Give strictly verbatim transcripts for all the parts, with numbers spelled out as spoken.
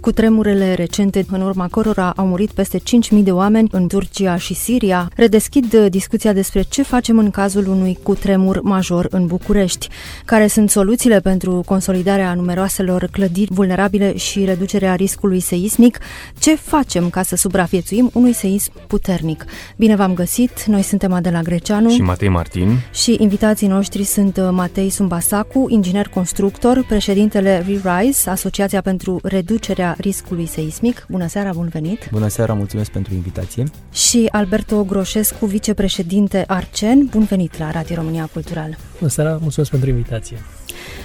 Cu tremurele recente, în urma cărora au murit peste cinci mii de oameni în Turcia și Siria, redeschid discuția despre ce facem în cazul unui cutremur major în București, care sunt soluțiile pentru consolidarea numeroaselor clădiri vulnerabile și reducerea riscului seismic, ce facem ca să supraviețuim unui seism puternic. Bine v-am găsit, noi suntem Adela Greceanu și Matei Martin și invitații noștri sunt Matei Sumbasacu, inginer constructor, președintele Re-rise, Asociația pentru Reducerea Riscului Seismic. Bună seara, bun venit! Bună seara, mulțumesc pentru invitație! Și Alberto Groșescu, vicepreședinte Arcen, bun venit la Radio România Cultural! Bună seara, mulțumesc pentru invitație!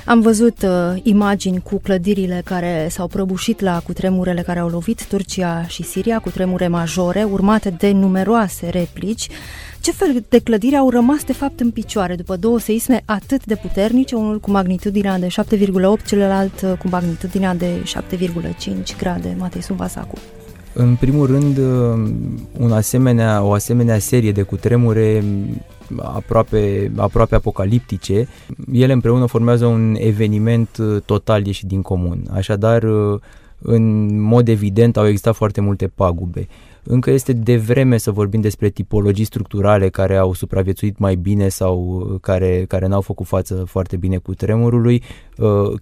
Am văzut uh, imagini cu clădirile care s-au prăbușit la cutremurele care au lovit Turcia și Siria, cutremure majore, urmate de numeroase replici. Ce fel de clădiri au rămas de fapt în picioare după două seisme atât de puternice, unul cu magnitudinea de șapte virgulă opt, celălalt cu magnitudinea de șapte virgulă cinci grade? Matei Sumbasacu. În primul rând, un asemenea, o asemenea serie de cutremure aproape, aproape apocaliptice, ele împreună formează un eveniment total ieșit din comun. Așadar, în mod evident, au existat foarte multe pagube. Încă este devreme să vorbim despre tipologii structurale care au supraviețuit mai bine sau care, care n-au făcut față foarte bine cutremurului.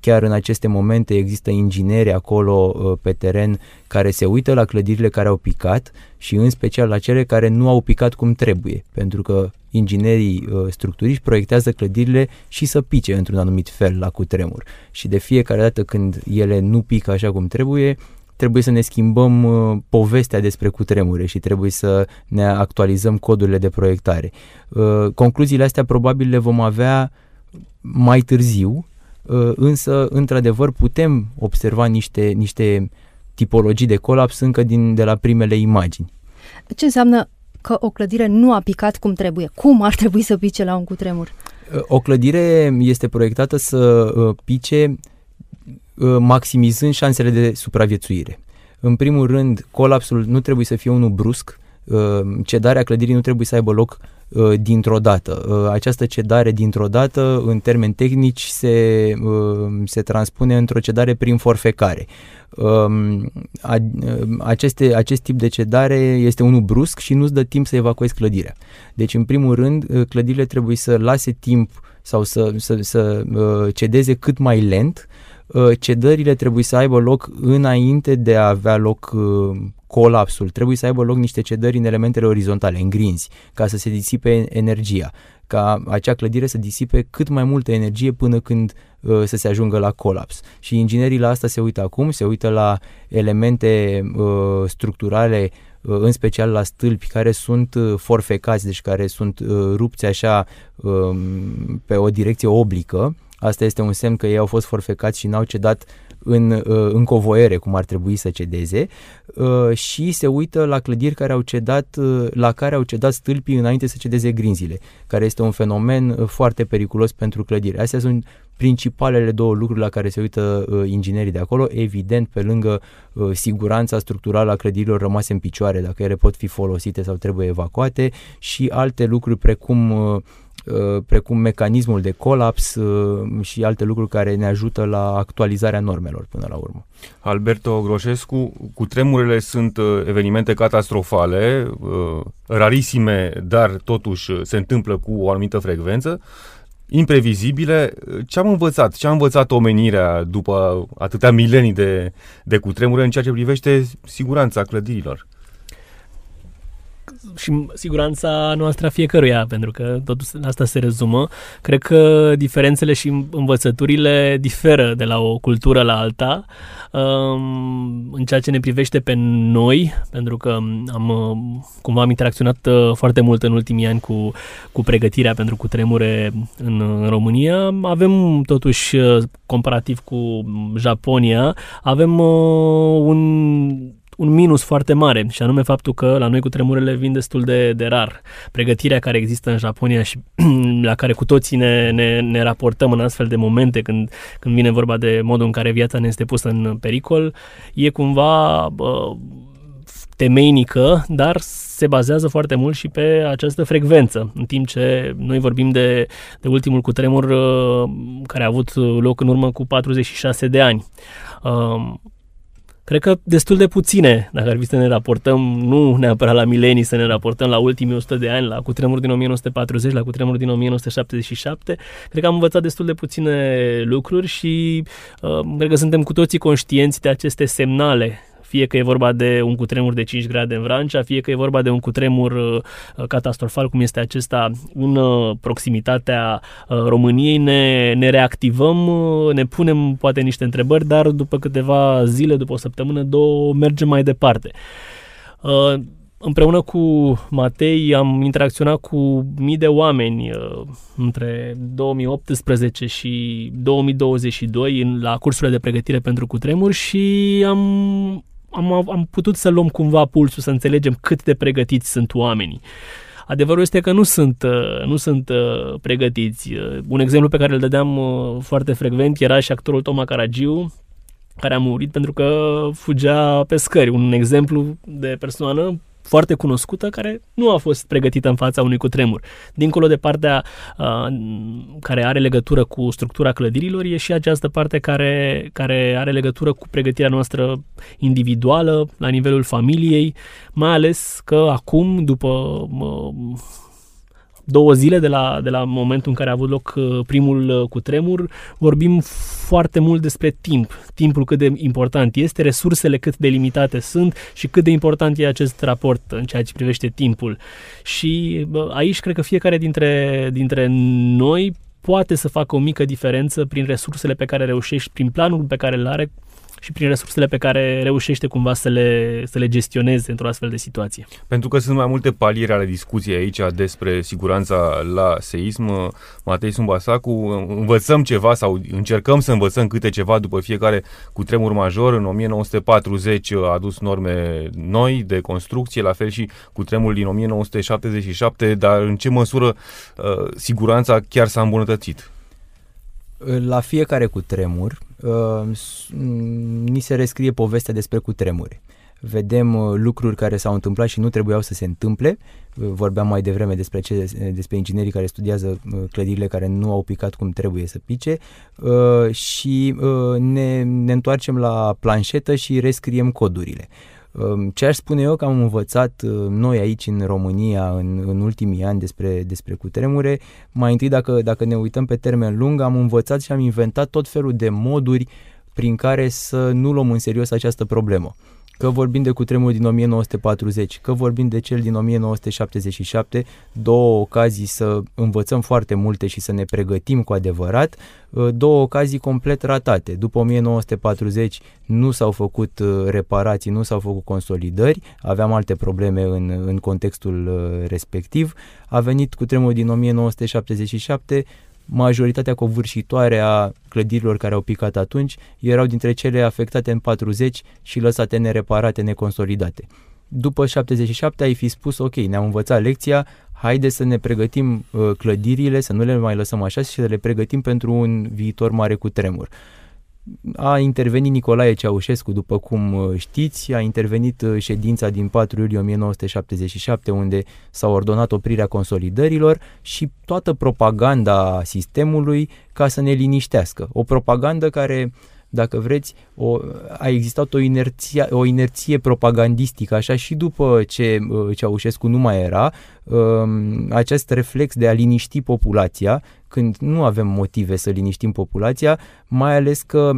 Chiar în aceste momente există ingineri acolo pe teren care se uită la clădirile care au picat și în special la cele care nu au picat cum trebuie, pentru că inginerii structuriști proiectează clădirile și să pice într-un anumit fel la cutremur. Și de fiecare dată când ele nu pică așa cum trebuie, trebuie să ne schimbăm uh, povestea despre cutremure și trebuie să ne actualizăm codurile de proiectare. Uh, concluziile astea probabil le vom avea mai târziu, uh, însă, într-adevăr, putem observa niște, niște tipologii de colaps încă din, de la primele imagini. Ce înseamnă că o clădire nu a picat cum trebuie? Cum ar trebui să pice la un cutremur? Uh, o clădire este proiectată să uh, pice maximizând șansele de supraviețuire. În primul rând, colapsul nu trebuie să fie unul brusc, cedarea clădirii nu trebuie să aibă loc dintr-o dată. Această cedare dintr-o dată, în termeni tehnici, se, se transpune într-o cedare prin forfecare. Aceste, acest tip de cedare este unul brusc și nu-ți dă timp să evacuezi clădirea. Deci, în primul rând, clădirile trebuie să lase timp sau să, să, să cedeze cât mai lent. Cedările trebuie să aibă loc înainte de a avea loc colapsul. Trebuie să aibă loc niște cedări în elementele orizontale, în grinzi, ca să se disipe energia, ca acea clădire să disipe cât mai multă energie până când uh, să se ajungă la colaps. Și inginerii la asta se uită acum, se uită la elemente uh, structurale, uh, în special la stâlpi care sunt uh, forfecați, deci care sunt uh, rupți așa uh, pe o direcție oblică. Asta este un semn că ei au fost forfecați și n-au cedat în, în covoiere, cum ar trebui să cedeze, și se uită la clădiri care au cedat, la care au cedat stâlpii înainte să cedeze grinzile, care este un fenomen foarte periculos pentru clădiri. Astea sunt principalele două lucruri la care se uită inginerii de acolo, evident pe lângă siguranța structurală a clădirilor rămase în picioare, dacă ele pot fi folosite sau trebuie evacuate, și alte lucruri precum precum mecanismul de colaps și alte lucruri care ne ajută la actualizarea normelor până la urmă. Alberto Groșescu, cutremurele sunt evenimente catastrofale, rarisime, dar totuși se întâmplă cu o anumită frecvență, imprevizibile. Ce am învățat? Ce a învățat omenirea după atâtea milenii de, de cutremure în ceea ce privește siguranța clădirilor? Și siguranța noastră a fiecăruia, pentru că totul asta se rezumă. Cred că diferențele și învățăturile diferă de la o cultură la alta în ceea ce ne privește pe noi, pentru că am, cumva am interacționat foarte mult în ultimii ani cu, cu pregătirea pentru cutremure în, în România. Avem totuși, comparativ cu Japonia, avem un... un minus foarte mare, și anume faptul că la noi cutremurele vin destul de, de rar. Pregătirea care există în Japonia și la care cu toții ne, ne, ne raportăm în astfel de momente când, când vine vorba de modul în care viața ne este pusă în pericol, e cumva uh, temeinică, dar se bazează foarte mult și pe această frecvență. În timp ce noi vorbim de, de ultimul cutremur uh, care a avut loc în urmă cu patruzeci și șase de ani. Uh, Cred că destul de puține, dacă ar fi să ne raportăm, nu neapărat la milenii, să ne raportăm la ultimii o sută de ani, la cutremur din nouăsprezece patruzeci, la cutremur din nouăsprezece șaptezeci și șapte, cred că am învățat destul de puține lucruri și uh, cred că suntem cu toții conștienți de aceste semnale. Fie că e vorba de un cutremur de cinci grade în Vrancea, fie că e vorba de un cutremur catastrofal, cum este acesta, în proximitatea României, ne, ne reactivăm, ne punem poate niște întrebări, dar după câteva zile, după o săptămână, două, mergem mai departe. Împreună cu Matei am interacționat cu mii de oameni între două mii optsprezece și două mii douăzeci și doi la cursurile de pregătire pentru cutremur și am... Am, am putut să luăm cumva pulsul, să înțelegem cât de pregătiți sunt oamenii. Adevărul este că nu sunt, nu sunt pregătiți. Un exemplu pe care îl dădeam foarte frecvent era și actorul Toma Caragiu, care a murit pentru că fugea pe scări. Un exemplu de persoană foarte cunoscută, care nu a fost pregătită în fața unui cutremur. Dincolo de partea uh, care are legătură cu structura clădirilor, e și această parte care, care are legătură cu pregătirea noastră individuală, la nivelul familiei, mai ales că acum, după uh, două zile de la, de la momentul în care a avut loc primul cutremur, vorbim foarte mult despre timp. Timpul cât de important este, resursele cât de limitate sunt și cât de important e acest raport în ceea ce privește timpul. Și aici cred că fiecare dintre, dintre noi poate să facă o mică diferență prin resursele pe care reușești, prin planul pe care îl are și prin resursele pe care reușește cumva să le, să le gestioneze într-o astfel de situație. Pentru că sunt mai multe paliere ale discuției aici despre siguranța la seism. Matei Sumbasacu, învățăm ceva sau încercăm să învățăm câte ceva după fiecare cutremur major. În nouăsprezece patruzeci a adus norme noi de construcție, la fel și cutremurul din nouăsprezece șaptezeci și șapte, dar în ce măsură siguranța chiar s-a îmbunătățit? La fiecare cutremur ni se rescrie povestea despre cutremure. Vedem lucruri care s-au întâmplat și nu trebuiau să se întâmple. Vorbeam mai devreme despre, ce, despre inginerii care studiază clădirile care nu au picat cum trebuie să pice și ne, ne întoarcem la planșetă și rescriem codurile. Ce aș spune eu că am învățat noi aici în România în, în ultimii ani despre, despre cutremure, mai întâi dacă, dacă ne uităm pe termen lung, am învățat și am inventat tot felul de moduri prin care să nu luăm în serios această problemă. Că vorbim de cutremurul din nouăsprezece patruzeci, că vorbim de cel din nouăsprezece șaptezeci și șapte, două ocazii să învățăm foarte multe și să ne pregătim cu adevărat, două ocazii complet ratate. După nouăsprezece patruzeci nu s-au făcut reparații, nu s-au făcut consolidări, aveam alte probleme în, în contextul respectiv. A venit cutremurul din nouăsprezece șaptezeci și șapte, majoritatea covârșitoare a clădirilor care au picat atunci erau dintre cele afectate în patruzeci și lăsate nereparate, neconsolidate. După șaptezeci și șapte ai fi spus, ok, ne-am învățat lecția, haide să ne pregătim uh, clădirile, să nu le mai lăsăm așa și să le pregătim pentru un viitor mare cutremur. A intervenit Nicolae Ceaușescu, după cum știți, a intervenit ședința din patru iulie nouăsprezece șaptezeci și șapte, unde s-a ordonat oprirea consolidărilor și toată propaganda sistemului ca să ne liniștească. O propagandă care, dacă vreți, o, a existat o inerție, o inerție propagandistică, așa și după ce Ceaușescu nu mai era, acest reflex de a liniști populația, când nu avem motive să liniștim populația, mai ales că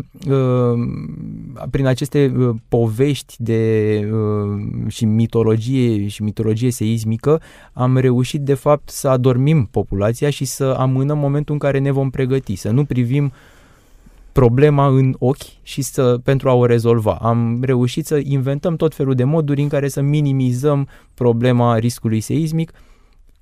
prin aceste povești de, și mitologie și mitologie seismică am reușit de fapt să adormim populația și să amânăm momentul în care ne vom pregăti, să nu privim problema în ochi și să, pentru a o rezolva. Am reușit să inventăm tot felul de moduri în care să minimizăm problema riscului seismic,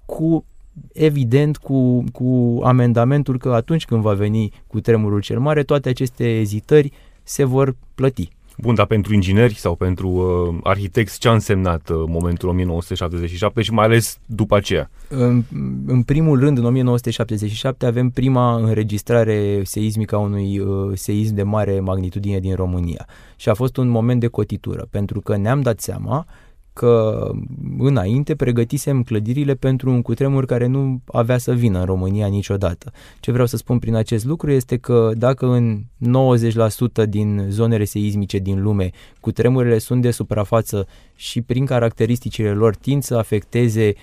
cu, evident, cu, cu amendamentul că atunci când va veni cutremurul cel mare, toate aceste ezitări se vor plăti. Bun, dar pentru ingineri sau pentru uh, arhitecți ce a însemnat uh, momentul o mie nouă sute șaptezeci și șapte și mai ales după aceea? În, în primul rând, în o mie nouă sute șaptezeci și șapte avem prima înregistrare seismică a unui uh, seism de mare magnitudine din România. Și a fost un moment de cotitură, pentru că ne-am dat seama că înainte pregătisem clădirile pentru un cutremur care nu avea să vină în România niciodată. Ce vreau să spun prin acest lucru este că dacă în nouăzeci la sută din zonele seismice din lume cutremurile sunt de suprafață și prin caracteristicile lor tind să afecteze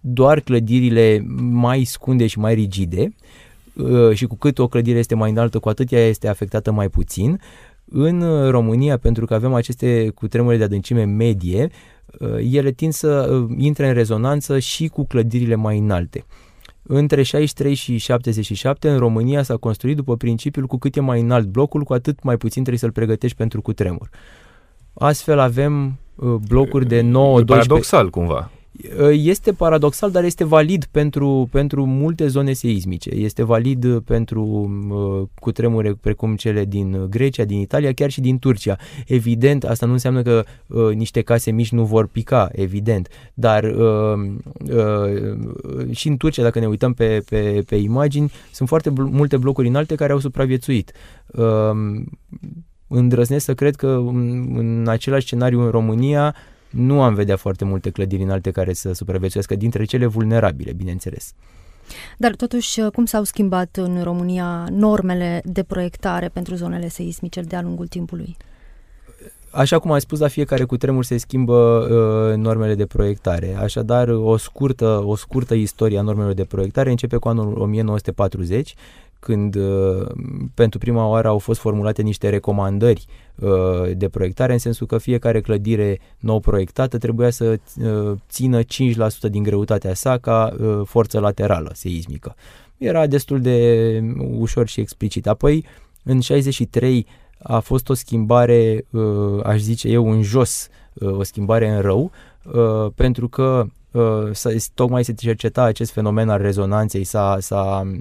doar clădirile mai scunde și mai rigide, și cu cât o clădire este mai înaltă, cu atât ea este afectată mai puțin, în România, pentru că avem aceste cutremure de adâncime medie, ele tind să intre în rezonanță și cu clădirile mai înalte. Între șaizeci și trei și șaptezeci și șapte, în România s-a construit după principiul cu cât e mai înalt blocul, cu atât mai puțin trebuie să-l pregătești pentru cutremur. Astfel avem blocuri de nouă doisprezece... Paradoxal, cumva. Este paradoxal, dar este valid pentru, pentru multe zone seismice. Este valid pentru uh, cutremure precum cele din Grecia, din Italia, chiar și din Turcia. Evident, asta nu înseamnă că uh, niște case mici nu vor pica, evident, dar uh, uh, și în Turcia, dacă ne uităm pe, pe, pe imagini, sunt foarte bl- multe blocuri înalte care au supraviețuit. Uh, îndrăznesc să cred că în, în același scenariu în România nu am vedea foarte multe clădiri înalte care să supraviețuiască, dintre cele vulnerabile, bineînțeles. Dar totuși, cum s-au schimbat în România normele de proiectare pentru zonele seismice de-a lungul timpului? Așa cum am spus, la fiecare cutremur se schimbă uh, normele de proiectare. Așadar, o scurtă, o scurtă istorie a normelor de proiectare începe cu anul o mie nouă sute patruzeci, când uh, pentru prima oară au fost formulate niște recomandări uh, de proiectare, în sensul că fiecare clădire nou proiectată trebuia să uh, țină cinci la sută din greutatea sa ca uh, forță laterală seismică. Era destul de ușor și explicit. Apoi, în șaizeci și trei a fost o schimbare, uh, aș zice eu, în jos, uh, o schimbare în rău, uh, pentru că uh, tocmai se cerceta acest fenomen al rezonanței, s-a, s-a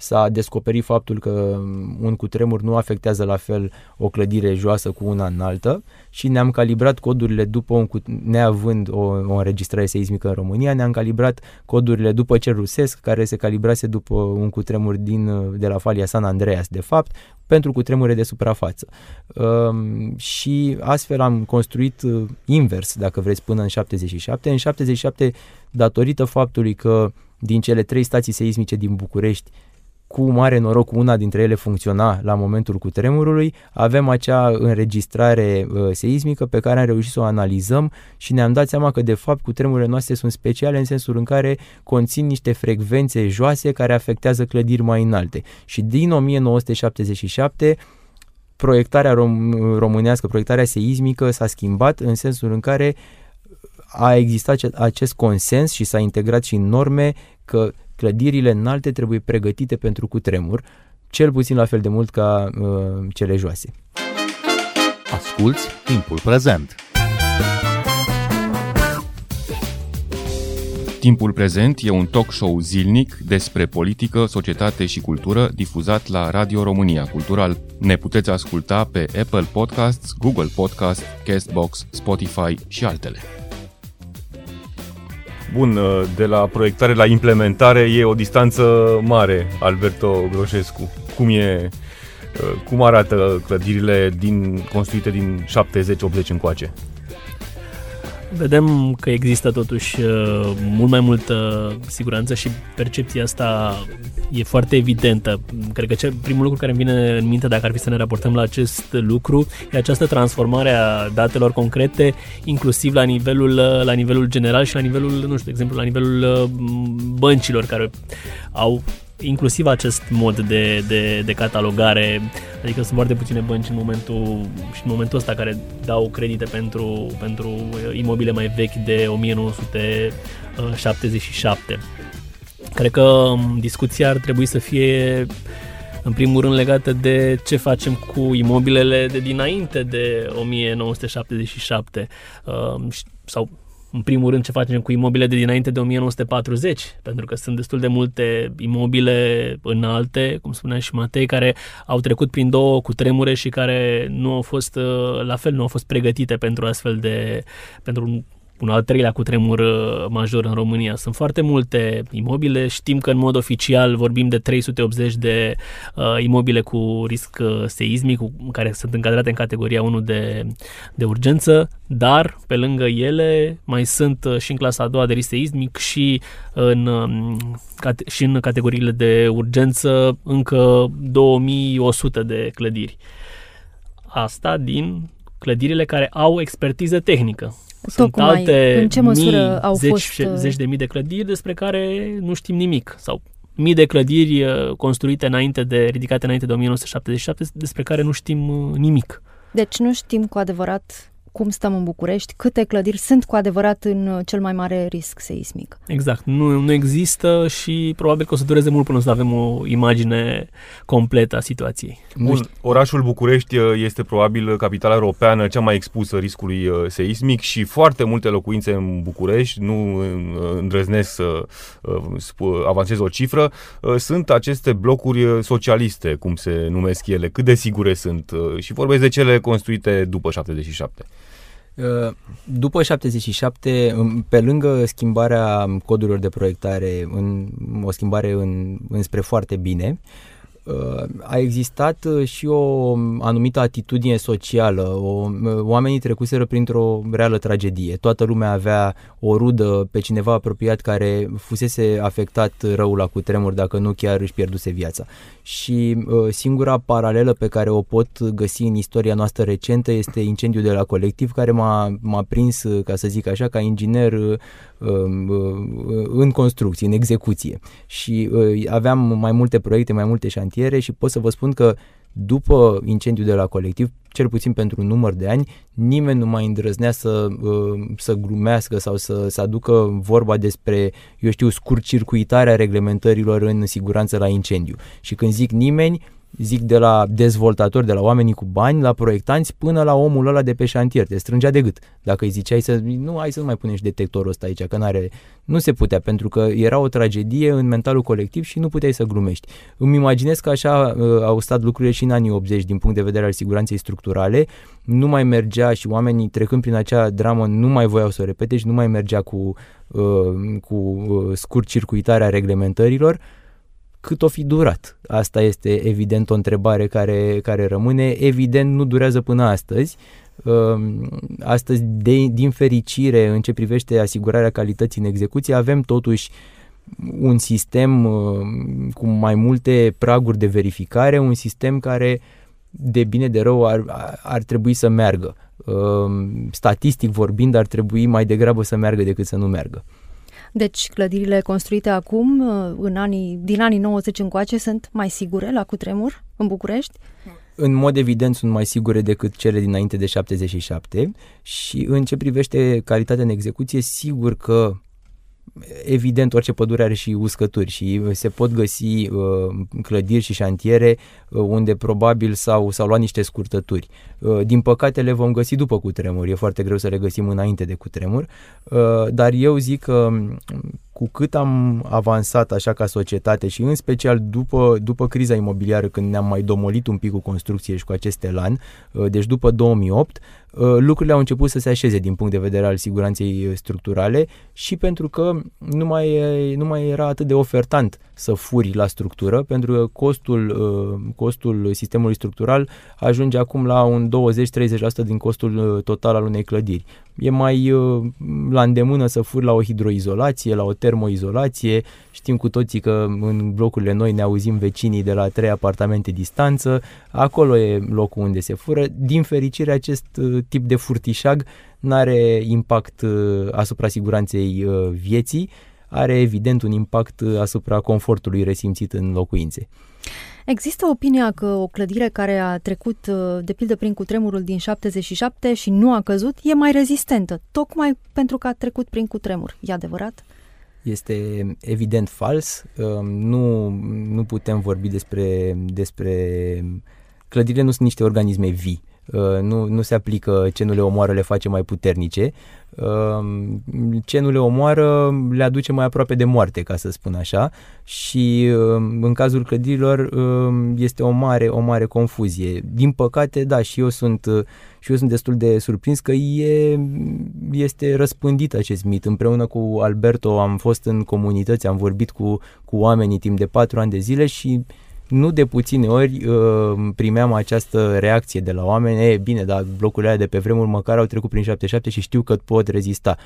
S-a descoperit faptul că un cutremur nu afectează la fel o clădire joasă cu una înaltă și ne-am calibrat codurile după un cut... neavând o, o înregistrare seismică în România, ne-am calibrat codurile după cel rusesc, care se calibrase după un cutremur din, de la Falia San Andreas, de fapt, pentru cutremure de suprafață. Um, și astfel am construit invers, dacă vreți, până în șaptezeci și șapte. În șaptezeci și șapte, datorită faptului că din cele trei stații seismice din București, cu mare noroc, una dintre ele funcționa la momentul cutremurului, avem acea înregistrare uh, seismică pe care am reușit să o analizăm și ne-am dat seama că, de fapt, cutremurile noastre sunt speciale în sensul în care conțin niște frecvențe joase care afectează clădiri mai înalte. Și din o mie nouă sute șaptezeci și șapte, proiectarea rom- românească, proiectarea seismică s-a schimbat în sensul în care a existat acest consens și s-a integrat și în norme că clădirile înalte trebuie pregătite pentru cutremur, cel puțin la fel de mult ca uh, cele joase. Asculți Timpul Prezent. Timpul Prezent e un talk show zilnic despre politică, societate și cultură difuzat la Radio România Cultural. Ne puteți asculta pe Apple Podcasts, Google Podcasts, Castbox, Spotify și altele. Bun, de la proiectare la implementare e o distanță mare, Alberto Groșescu. Cum, e, cum arată clădirile din, construite din șaptezeci optzeci încoace? Vedem că există totuși mult mai multă siguranță și percepția asta e foarte evidentă. Cred că primul lucru care îmi vine în minte, dacă ar fi să ne raportăm la acest lucru, e această transformare a datelor concrete, inclusiv la nivelul, la nivelul general și la nivelul, nu știu, de exemplu, la nivelul băncilor care au inclusiv acest mod de, de, de catalogare, adică sunt foarte puține bănci în momentul, și în momentul ăsta care dau credite pentru, pentru imobile mai vechi de o mie nouă sute șaptezeci și șapte. Cred că discuția ar trebui să fie în primul rând legată de ce facem cu imobilele de dinainte de o mie nouă sute șaptezeci și șapte sau în primul rând ce facem cu imobile de dinainte de o mie nouă sute patruzeci, pentru că sunt destul de multe imobile înalte, cum spunea și Matei, care au trecut prin două cutremure și care nu au fost, la fel, nu au fost pregătite pentru astfel de, pentru un, un al treilea cutremur major în România. Sunt foarte multe imobile, știm că în mod oficial vorbim de trei sute optzeci de uh, imobile cu risc seismic, cu, care sunt încadrate în categoria unu de, de urgență, dar pe lângă ele mai sunt și în clasa a doua de risc seismic și în, și în categoriile de urgență încă două mii o sută de clădiri. Asta din clădirile care au expertiză tehnică. Sunt tocmai, alte în ce măsură mii, au zeci, fost... zeci de mii de clădiri despre care nu știm nimic, sau mii de clădiri construite înainte de, ridicate înainte de o mie nouă sute șaptezeci și șapte despre care nu știm nimic. Deci nu știm cu adevărat cum stăm în București, câte clădiri sunt cu adevărat în cel mai mare risc seismic. Exact, nu, nu există și probabil că o să dureze mult până să avem o imagine completă a situației. Bun, orașul București este probabil capitala europeană cea mai expusă riscului seismic și foarte multe locuințe în București, nu îndrăznesc să avansez o cifră, sunt aceste blocuri socialiste, cum se numesc ele, cât de sigure sunt, și vorbesc de cele construite după șaptezeci și șapte. După șaptezeci și șapte, pe lângă schimbarea codurilor de proiectare, în, o schimbare în, înspre foarte bine, a existat și o anumită atitudine socială. O, oamenii trecuseră printr-o reală tragedie. Toată lumea avea o rudă pe cineva apropiat care fusese afectat rău la cutremur, dacă nu chiar își pierduse viața. Și singura paralelă pe care o pot găsi în istoria noastră recentă este incendiul de la Colectiv, care m-a, m-a prins, ca să zic așa, ca inginer în construcție, în execuție. Și aveam mai multe proiecte, mai multe șantiere, și pot să vă spun că după incendiul de la Colectiv, cel puțin pentru un număr de ani, nimeni nu mai îndrăznea să, să glumească sau să, să aducă vorba despre, eu știu, scurtcircuitarea reglementărilor în siguranță la incendiu. Și când zic nimeni, zic de la dezvoltatori, de la oamenii cu bani, la proiectanți, până la omul ăla de pe șantier. Te strângea de gât. Dacă îi ziceai să nu, hai să nu mai punești detectorul ăsta aici, că n-are, nu se putea, pentru că era o tragedie în mentalul colectiv și nu puteai să glumești. Îmi imaginez că așa uh, au stat lucrurile și în anii optzeci din punct de vedere al siguranței structurale. Nu mai mergea și oamenii, trecând prin acea dramă, nu mai voiau să o repete și nu mai mergea cu, uh, cu scurt-circuitarea reglementărilor. Cât o fi durat? Asta este evident o întrebare care, care rămâne. Evident nu durează până astăzi. Astăzi, de, din fericire, în ce privește asigurarea calității în execuție, avem totuși un sistem cu mai multe praguri de verificare, un sistem care, de bine de rău, ar, ar trebui să meargă. Statistic vorbind, ar trebui mai degrabă să meargă decât să nu meargă. Deci clădirile construite acum, în anii, din anii nouăzeci încoace, sunt mai sigure la cutremur în București? În mod evident sunt mai sigure decât cele dinainte de șaptezeci și șapte și în ce privește calitatea în execuție, sigur că evident orice pădure are și uscături și se pot găsi uh, clădiri și șantiere uh, unde probabil s-au, s-au luat niște scurtături. Uh, din păcate le vom găsi după cutremur, e foarte greu să le găsim înainte de cutremur, uh, dar eu zic că cu cât am avansat așa ca societate și în special după, după criza imobiliară, când ne-am mai domolit un pic cu construcție și cu acest elan, uh, deci după două mii opt, lucrurile au început să se așeze din punct de vedere al siguranței structurale și pentru că nu mai, nu mai era atât de ofertant să furi la structură, pentru că costul, costul sistemului structural ajunge acum la un douăzeci-treizeci la sută din costul total al unei clădiri. E mai la îndemână să furi la o hidroizolație, la o termoizolație. Știm cu toții că în blocurile noi ne auzim vecinii de la trei apartamente distanță. Acolo e locul unde se fură. Din fericire, acest tip de furtișag n-are impact asupra siguranței vieții, are evident un impact asupra confortului resimțit în locuințe. Există opinia că o clădire care a trecut, de pildă, prin cutremurul din șaptezeci și șapte și nu a căzut, e mai rezistentă, tocmai pentru că a trecut prin cutremur. E adevărat? Este evident fals. Nu, nu putem vorbi despre... despre... Clădirile nu sunt niște organisme vii. Nu, nu se aplică ce nu le omoară le face mai puternice, ce nu le omoară le aduce mai aproape de moarte, ca să spun așa, și în cazul clădirilor este o mare, o mare confuzie. Din păcate, da, și eu sunt, și eu sunt destul de surprins că e, este răspândit acest mit. Împreună cu Alberto am fost în comunități, am vorbit cu, cu oamenii timp de patru ani de zile și nu de puține ori primeam această reacție de la oameni: e bine, dar blocurile alea de pe vremuri măcar au trecut prin șaptezeci și șapte și știu că pot rezista.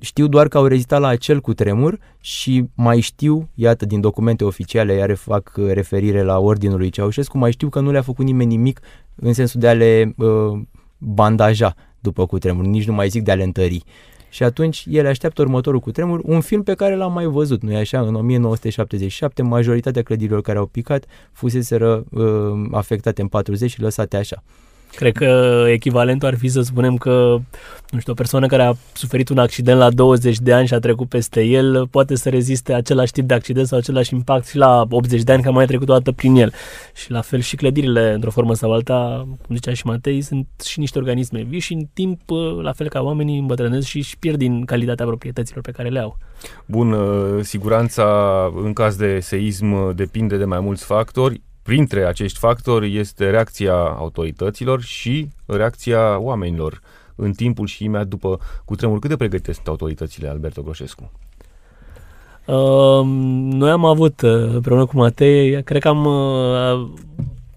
Știu doar că au rezistat la acel cutremur și mai știu, iată, din documente oficiale, iar fac referire la ordinul lui Ceaușescu, mai știu că nu le-a făcut nimeni nimic în sensul de a le uh, bandaja după cutremur, nici nu mai zic de a le întări. Și atunci ele așteaptă următorul cutremur, un film pe care l-am mai văzut, nu-i așa? În nouăsprezece șaptezeci și șapte, majoritatea clădirilor care au picat fuseseră uh, afectate în patruzeci și lăsate așa. Cred că echivalentul ar fi să spunem că, nu știu, o persoană care a suferit un accident la douăzeci de ani și a trecut peste el, poate să reziste același tip de accident sau același impact și la optzeci de ani, că a mai trecut o dată prin el. Și la fel și clădirile, într-o formă sau alta, cum zicea și Matei, sunt și niște organisme vii și în timp, la fel ca oamenii, îmbătrânesc și își pierd din calitatea proprietăților pe care le au. Bun, siguranța în caz de seism depinde de mai mulți factori. Printre acești factori este reacția autorităților și reacția oamenilor în timpul și imediat după cutremur. Cât de pregătite sunt autoritățile, Alberto Groșescu? Uh, noi am avut, împreună cu Matei, cred că am, uh,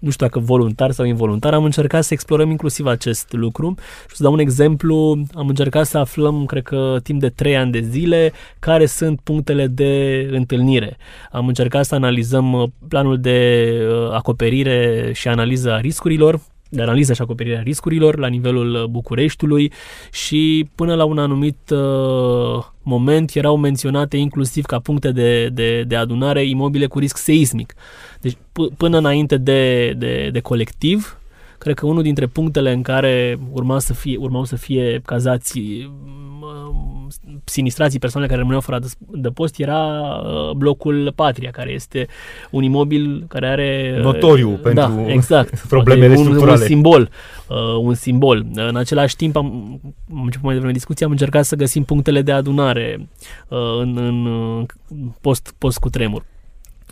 nu știu dacă voluntar sau involuntar, am încercat să explorăm inclusiv acest lucru. Și să dau un exemplu, am încercat să aflăm, cred că timp de trei ani de zile, care sunt punctele de întâlnire. Am încercat să analizăm planul de acoperire și analiza riscurilor, de analiză și acoperirea riscurilor la nivelul Bucureștiului și până la un anumit uh, moment erau menționate inclusiv ca puncte de, de, de adunare imobile cu risc seismic. Deci p- până înainte de, de, de colectiv, cred că unul dintre punctele în care urma să fie, urmau să fie cazați uh, sinistrații, persoanele care rămâneau fără adăpost, era blocul Patria, care este un imobil care are notoriu uh, pentru da, exact, problemele un, structurale. Un simbol, uh, un simbol. În același timp am, am început mai devreme discuția, am încercat să găsim punctele de adunare uh, în, în post, post cutremur.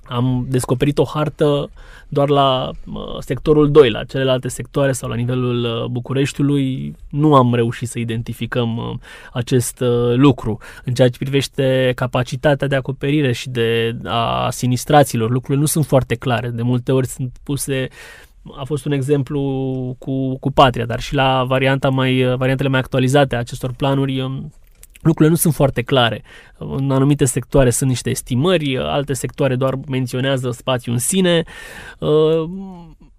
Am descoperit o hartă doar la sectorul doi, la celelalte sectoare sau la nivelul Bucureștiului nu am reușit să identificăm acest lucru. În ceea ce privește capacitatea de acoperire și de a sinistraților, lucrurile nu sunt foarte clare. De multe ori sunt puse... A fost un exemplu cu, cu Patria, dar și la varianta mai, variantele mai actualizate a acestor planuri, lucrurile nu sunt foarte clare. În anumite sectoare sunt niște estimări, alte sectoare doar menționează spațiul în sine.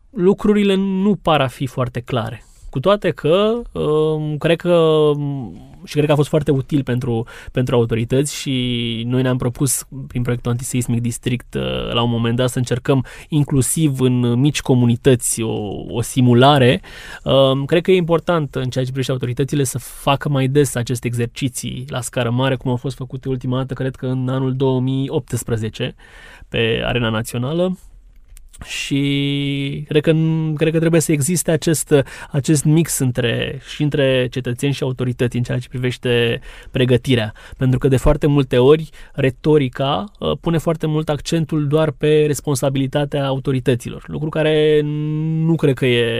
Lucrurile nu par a fi foarte clare. Cu toate că, cred că, și cred că a fost foarte util pentru, pentru autorități și noi ne-am propus prin proiectul Antiseismic District la un moment dat să încercăm inclusiv în mici comunități o, o simulare. Cred că e important în ceea ce privește autoritățile să facă mai des aceste exerciții la scară mare, cum au fost făcute ultima dată, cred că în anul două mii optsprezece, pe Arena Națională. Și cred că, cred că trebuie să existe acest, acest mix între, și între cetățeni și autorități în ceea ce privește pregătirea. Pentru că de foarte multe ori retorica pune foarte mult accentul doar pe responsabilitatea autorităților. Lucru care nu cred că e...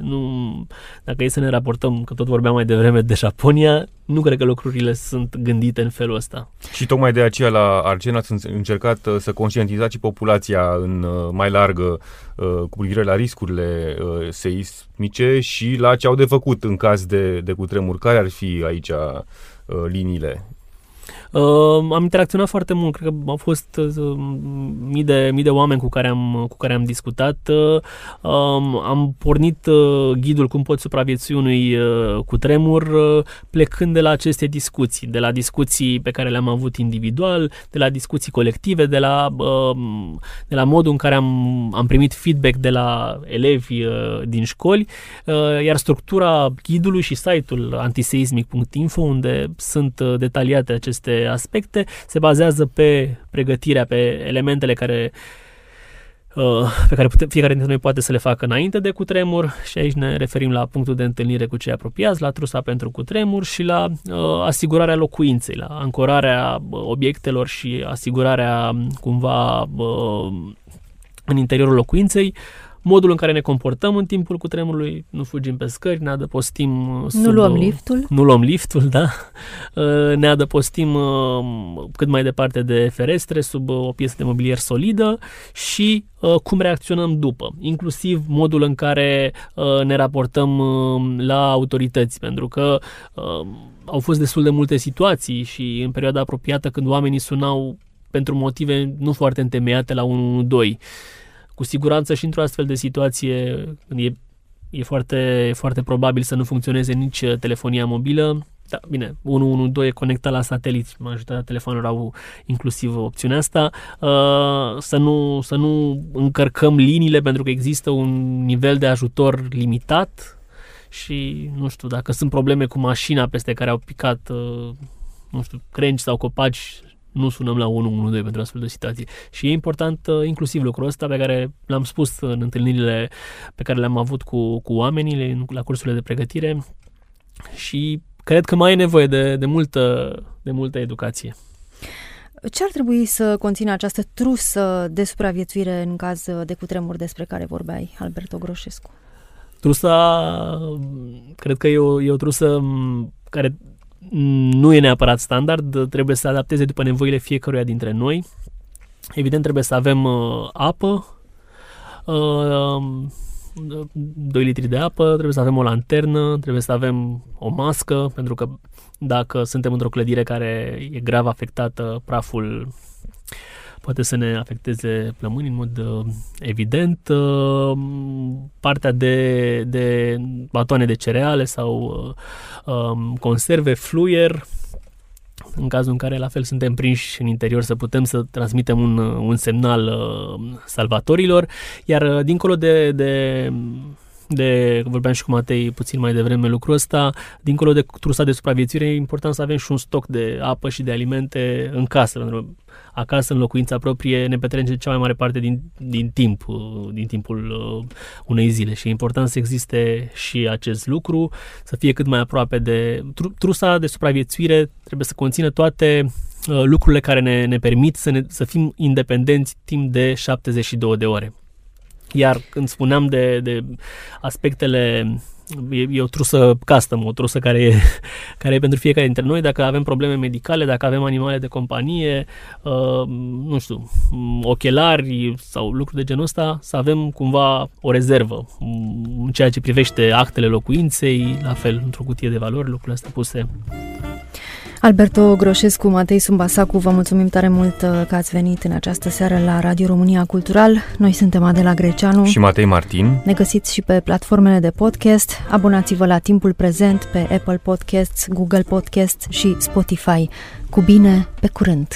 Nu, dacă e să ne raportăm, că tot vorbeam mai devreme de Japonia, nu cred că lucrurile sunt gândite în felul ăsta. Și tocmai de aceea la Arcen ați încercat să conștientizați și populația în mai largă cu privire la riscurile seismice și la ce au de făcut în caz de, de cutremur. Care ar fi aici liniile? Uh, am interacționat foarte mult, cred că au fost uh, mii, de, mii de oameni cu care am, cu care am discutat. Uh, am pornit uh, ghidul Cum poți supraviețui unui uh, cutremur, uh, plecând de la aceste discuții, de la discuții pe care le-am avut individual, de la discuții colective, de la, uh, de la modul în care am, am primit feedback de la elevi uh, din școli, uh, iar structura ghidului și site-ul antiseismic punct info, unde sunt uh, detaliate aceste aspecte, se bazează pe pregătirea, pe elementele care pe care putem, fiecare dintre noi poate să le facă înainte de cutremur, și aici ne referim la punctul de întâlnire cu cei apropiați, la trusa pentru cutremur și la uh, asigurarea locuinței, la ancorarea obiectelor și asigurarea cumva uh, în interiorul locuinței, modul în care ne comportăm în timpul cutremurului, nu fugim pe scări, ne adăpostim sub, nu luăm liftul. Nu luăm liftul, da. Ne adăpostim cât mai departe de ferestre, sub o piesă de mobilier solidă, și cum reacționăm după, inclusiv modul în care ne raportăm la autorități, pentru că au fost destul de multe situații și în perioada apropiată când oamenii sunau pentru motive nu foarte întemeiate la unu unu doi. Cu siguranță și într-o astfel de situație e, e foarte, foarte probabil să nu funcționeze nici telefonia mobilă. Da, bine, unu unu doi e conectat la satelit, majoritatea telefonelor au inclusiv opțiunea asta. Să nu, să nu încărcăm liniile, pentru că există un nivel de ajutor limitat și, nu știu, dacă sunt probleme cu mașina peste care au picat, nu știu, crengi sau copaci, nu sunăm la unu unu doi pentru astfel de situații. Și e important inclusiv lucrul ăsta pe care l-am spus în întâlnirile pe care le-am avut cu, cu oamenii la cursurile de pregătire, și cred că mai e nevoie de, de, multă, de multă educație. Ce ar trebui să conțină această trusă de supraviețuire în caz de cutremur despre care vorbeai, Alberto Groșescu? Trusa, cred că e o, e o trusă care nu e neapărat standard, trebuie să se adapteze după nevoile fiecăruia dintre noi. Evident, trebuie să avem uh, apă, uh, doi litri de apă, trebuie să avem o lanternă, trebuie să avem o mască, pentru că dacă suntem într-o clădire care e grav afectată, praful poate să ne afecteze plămânii în mod uh, evident. Uh, partea de, de batoane de cereale sau uh, um, conserve, fluier, în cazul în care la fel suntem prinși în interior, să putem să transmitem un, un semnal uh, salvatorilor. Iar uh, dincolo de... de de, vorbeam și cu Matei puțin mai devreme lucrul ăsta, dincolo de trusa de supraviețuire, e important să avem și un stoc de apă și de alimente în casă, pentru că acasă, în locuința proprie, ne petrecem cea mai mare parte din, din timp, din timpul unei zile, și e important să existe și acest lucru, să fie cât mai aproape de... Trusa de supraviețuire trebuie să conțină toate lucrurile care ne, ne permit să, ne, să fim independenți timp de șaptezeci și două de ore. Iar când spuneam de, de aspectele, e, e o trusă custom, o trusă care e, care e pentru fiecare dintre noi. Dacă avem probleme medicale, dacă avem animale de companie, uh, nu știu, ochelari sau lucruri de genul ăsta, să avem cumva o rezervă în ceea ce privește actele locuinței, la fel, într-o cutie de valori, lucrurile astea puse. Alberto Groșescu, Matei Sumbasacu, vă mulțumim tare mult că ați venit în această seară la Radio România Cultural. Noi suntem Adela Greceanu și Matei Martin. Ne găsiți și pe platformele de podcast. Abonați-vă la Timpul Prezent pe Apple Podcasts, Google Podcasts și Spotify. Cu bine, pe curând!